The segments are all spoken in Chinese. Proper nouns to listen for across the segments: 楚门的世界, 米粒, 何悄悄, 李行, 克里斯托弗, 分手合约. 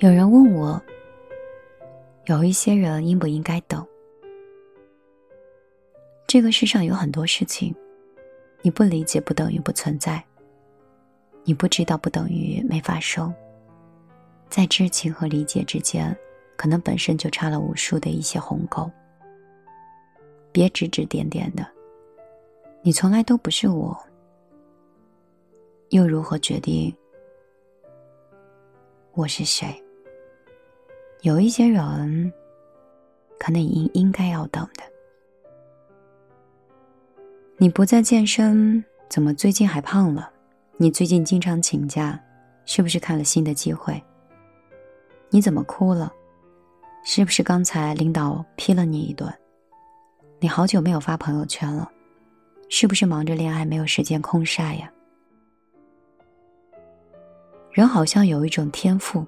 有人问我，有一些人应不应该等？这个世上有很多事情，你不理解不等于不存在，你不知道不等于没发生。在知情和理解之间，可能本身就差了无数的一些鸿沟。别指指点点的，你从来都不是我，又如何决定我是谁？有一些人可能应该要等的。你不再健身，怎么最近还胖了？你最近经常请假，是不是看了新的机会？你怎么哭了？是不是刚才领导批了你一顿？你好久没有发朋友圈了，是不是忙着恋爱没有时间空晒呀？人好像有一种天赋，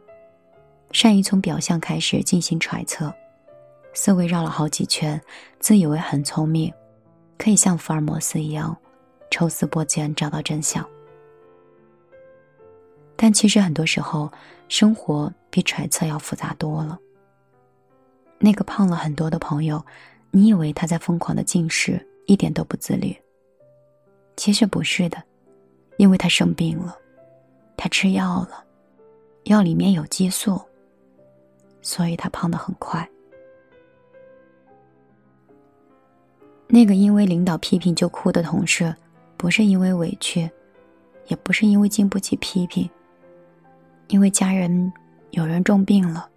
善于从表象开始进行揣测，思维绕了好几圈，自以为很聪明，可以像福尔摩斯一样抽丝剥茧找到真相。但其实很多时候，生活比揣测要复杂多了。那个胖了很多的朋友，你以为他在疯狂的进食，一点都不自律，其实不是的，因为他生病了，他吃药了，药里面有激素，所以他胖得很快。那个因为领导批评就哭的同事，不是因为委屈，也不是因为经不起批评，因为家人有人重病了，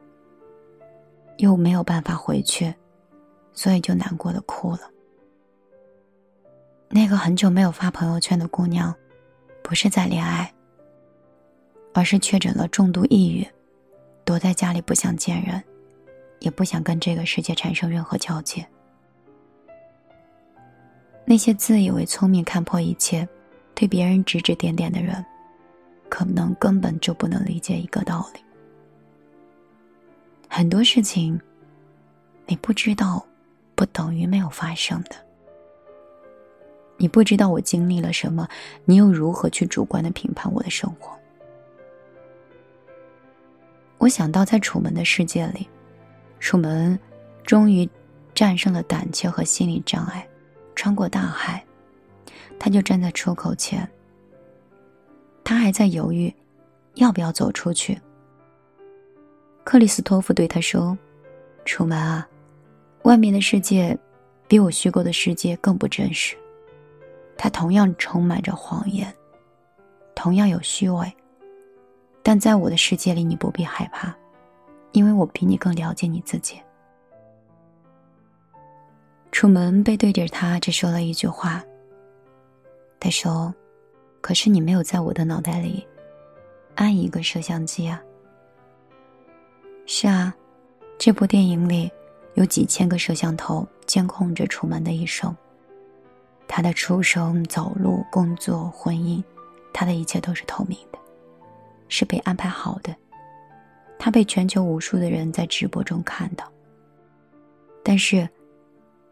又没有办法回去，所以就难过的哭了。那个很久没有发朋友圈的姑娘，不是在恋爱，而是确诊了重度抑郁，躲在家里不想见人，也不想跟这个世界产生任何交集。那些自以为聪明看破一切，对别人指指点点的人，可能根本就不能理解一个道理。很多事情你不知道不等于没有发生的。你不知道我经历了什么，你又如何去主观地评判我的生活？我想到在楚门的世界里，楚门终于战胜了胆怯和心理障碍，穿过大海，他就站在出口前。他还在犹豫要不要走出去。克里斯托弗对他说，楚门啊，外面的世界比我虚构的世界更不真实，它同样充满着谎言，同样有虚伪，但在我的世界里你不必害怕，因为我比你更了解你自己。楚门背对着他只说了一句话，他说，可是你没有在我的脑袋里安一个摄像机啊。是啊，这部电影里有几千个摄像头监控着楚门的一生，他的出生、走路、工作、婚姻，他的一切都是透明的，是被安排好的，他被全球无数的人在直播中看到，但是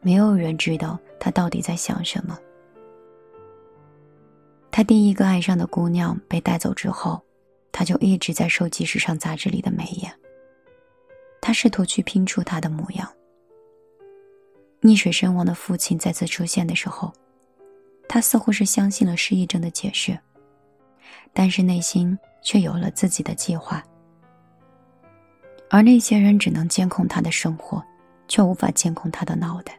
没有人知道他到底在想什么。他第一个爱上的姑娘被带走之后，他就一直在收集时尚杂志里的美颜，他试图去拼出他的模样。溺水身亡的父亲再次出现的时候，他似乎是相信了失忆症的解释，但是内心却有了自己的计划。而那些人只能监控他的生活，却无法监控他的脑袋。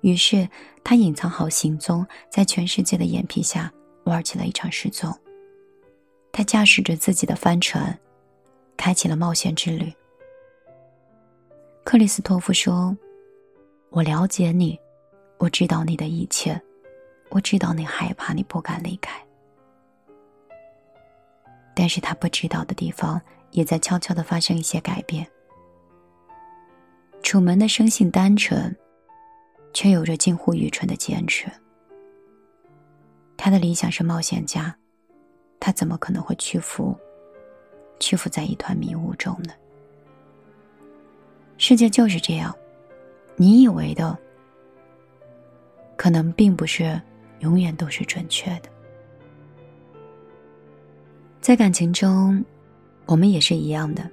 于是他隐藏好行踪，在全世界的眼皮下玩起了一场失踪。他驾驶着自己的帆船，开启了冒险之旅。克里斯托弗说，我了解你，我知道你的一切，我知道你害怕，你不敢离开。但是他不知道的地方也在悄悄地发生一些改变。楚门的生性单纯，却有着近乎愚蠢的坚持。他的理想是冒险家，他怎么可能会屈服在一团迷雾中呢？世界就是这样，你以为的可能并不是永远都是准确的。在感情中，我们也是一样的。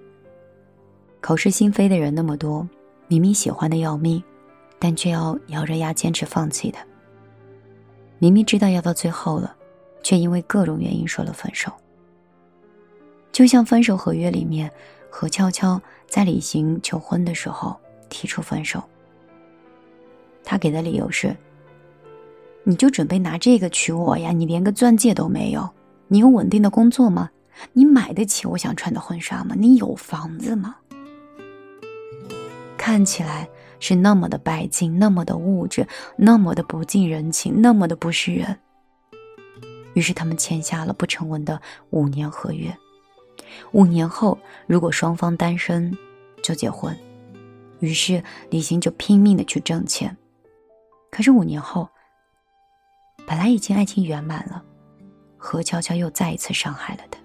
口是心非的人那么多，明明喜欢的要命，但却要咬着牙坚持放弃的。明明知道要到最后了，却因为各种原因说了分手。就像分手合约里面何悄悄在李行求婚的时候提出分手，他给的理由是：你就准备拿这个娶我呀，你连个钻戒都没有，你有稳定的工作吗？你买得起我想穿的婚纱吗？你有房子吗？看起来是那么的拜金，那么的物质，那么的不近人情，那么的不是人。于是他们签下了不成文的5年合约，5年后如果双方单身就结婚。于是李行就拼命的去挣钱，可是5年后，本来已经爱情圆满了，何悄悄又再一次伤害了他。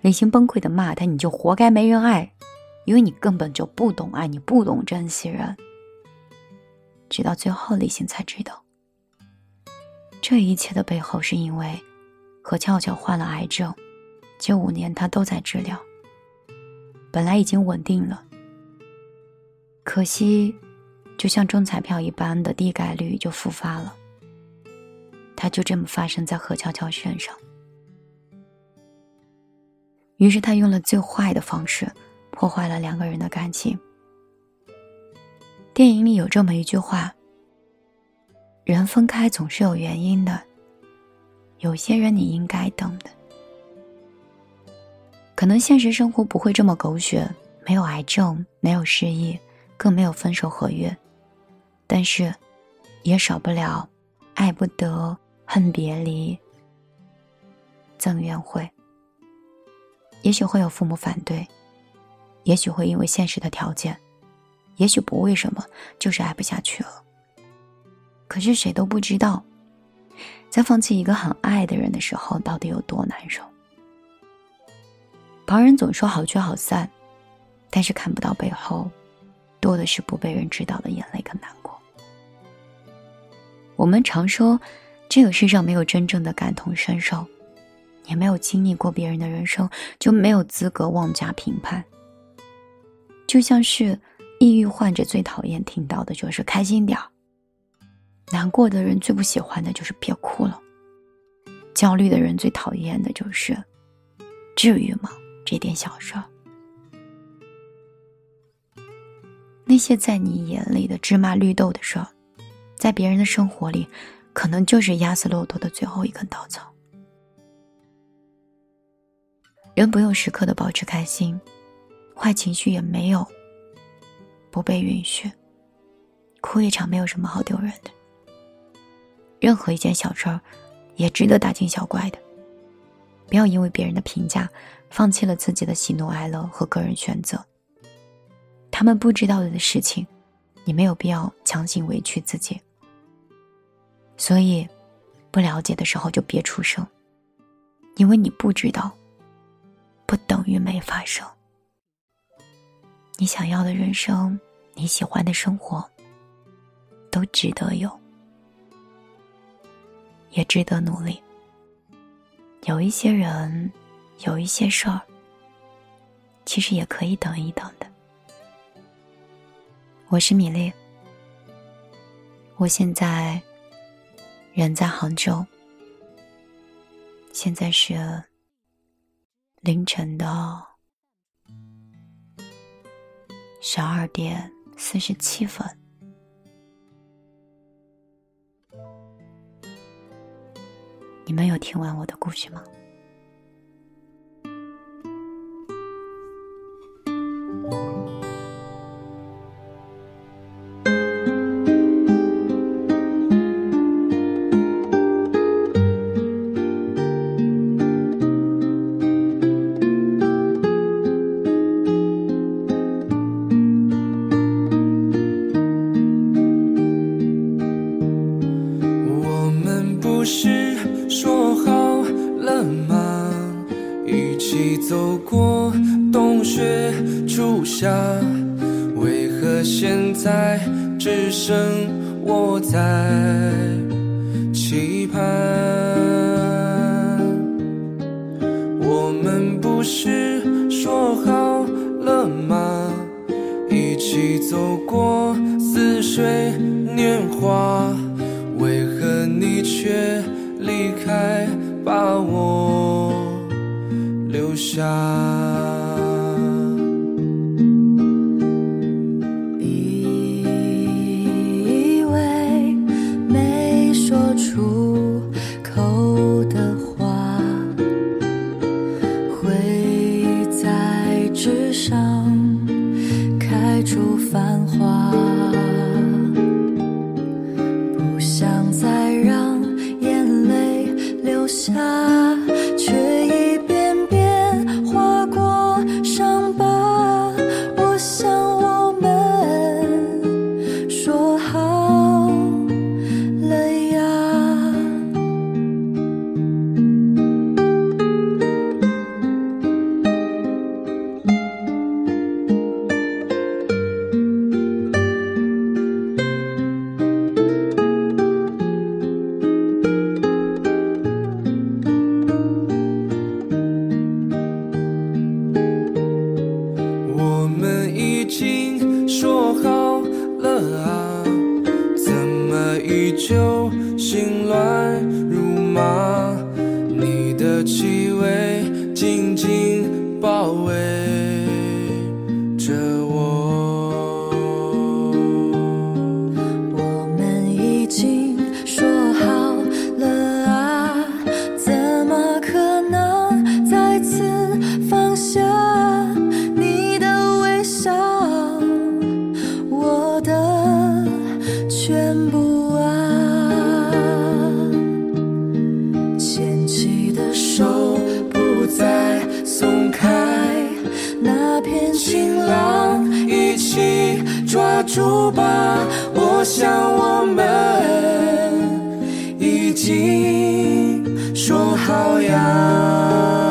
李行崩溃的骂他：你就活该没人爱，因为你根本就不懂爱，你不懂珍惜人。直到最后，李行才知道，这一切的背后是因为何悄悄患了癌症，这5年他都在治疗，本来已经稳定了，可惜就像中彩票一般的低概率就复发了。它就这么发生在何悄悄身上。于是他用了最坏的方式破坏了两个人的感情。电影里有这么一句话：人分开总是有原因的，有些人你应该等的。可能现实生活不会这么狗血，没有癌症，没有失忆，更没有分手合约，但是也少不了爱不得、恨别离、憎怨会。也许会有父母反对，也许会因为现实的条件，也许不为什么，就是爱不下去了。可是谁都不知道，在放弃一个很爱的人的时候到底有多难受。旁人总说好聚好散，但是看不到背后多的是不被人知道的眼泪跟难过。我们常说这个世上没有真正的感同身受，也没有经历过别人的人生，就没有资格妄加评判。就像是抑郁患者最讨厌听到的就是开心点儿，难过的人最不喜欢的就是别哭了，焦虑的人最讨厌的就是至于吗？这点小事儿。那些在你眼里的芝麻绿豆的事儿，在别人的生活里可能就是压死骆驼的最后一根稻草。人不用时刻的保持开心，坏情绪也没有不被允许，哭一场没有什么好丢人的。任何一件小事儿也值得大惊小怪的，不要因为别人的评价放弃了自己的喜怒哀乐和个人选择。他们不知道的事情，你没有必要强行委屈自己。所以不了解的时候就别出声，因为你不知道不等于没发生。你想要的人生，你喜欢的生活，都值得有，也值得努力。有一些人，有一些事儿，其实也可以等一等的。我是米粒，我现在人在杭州，现在是凌晨的12:47。你们有听完我的故事吗？走过冬雪初夏，为何现在只剩我在期盼？我们起走过似水年华，为何你却离开，把我留下？以为没说出口的话，回忆在纸上开出繁华，不想再让眼泪流下，却一遍遍划过伤疤。我想我们说好了呀。已经说好了啊，怎么依旧心乱如麻？你的气味紧紧包围着我。我们已经说好了啊，怎么可能再次放下？全部啊，牵起的手不再松开，那片晴朗一起抓住吧。我想我们已经说好呀。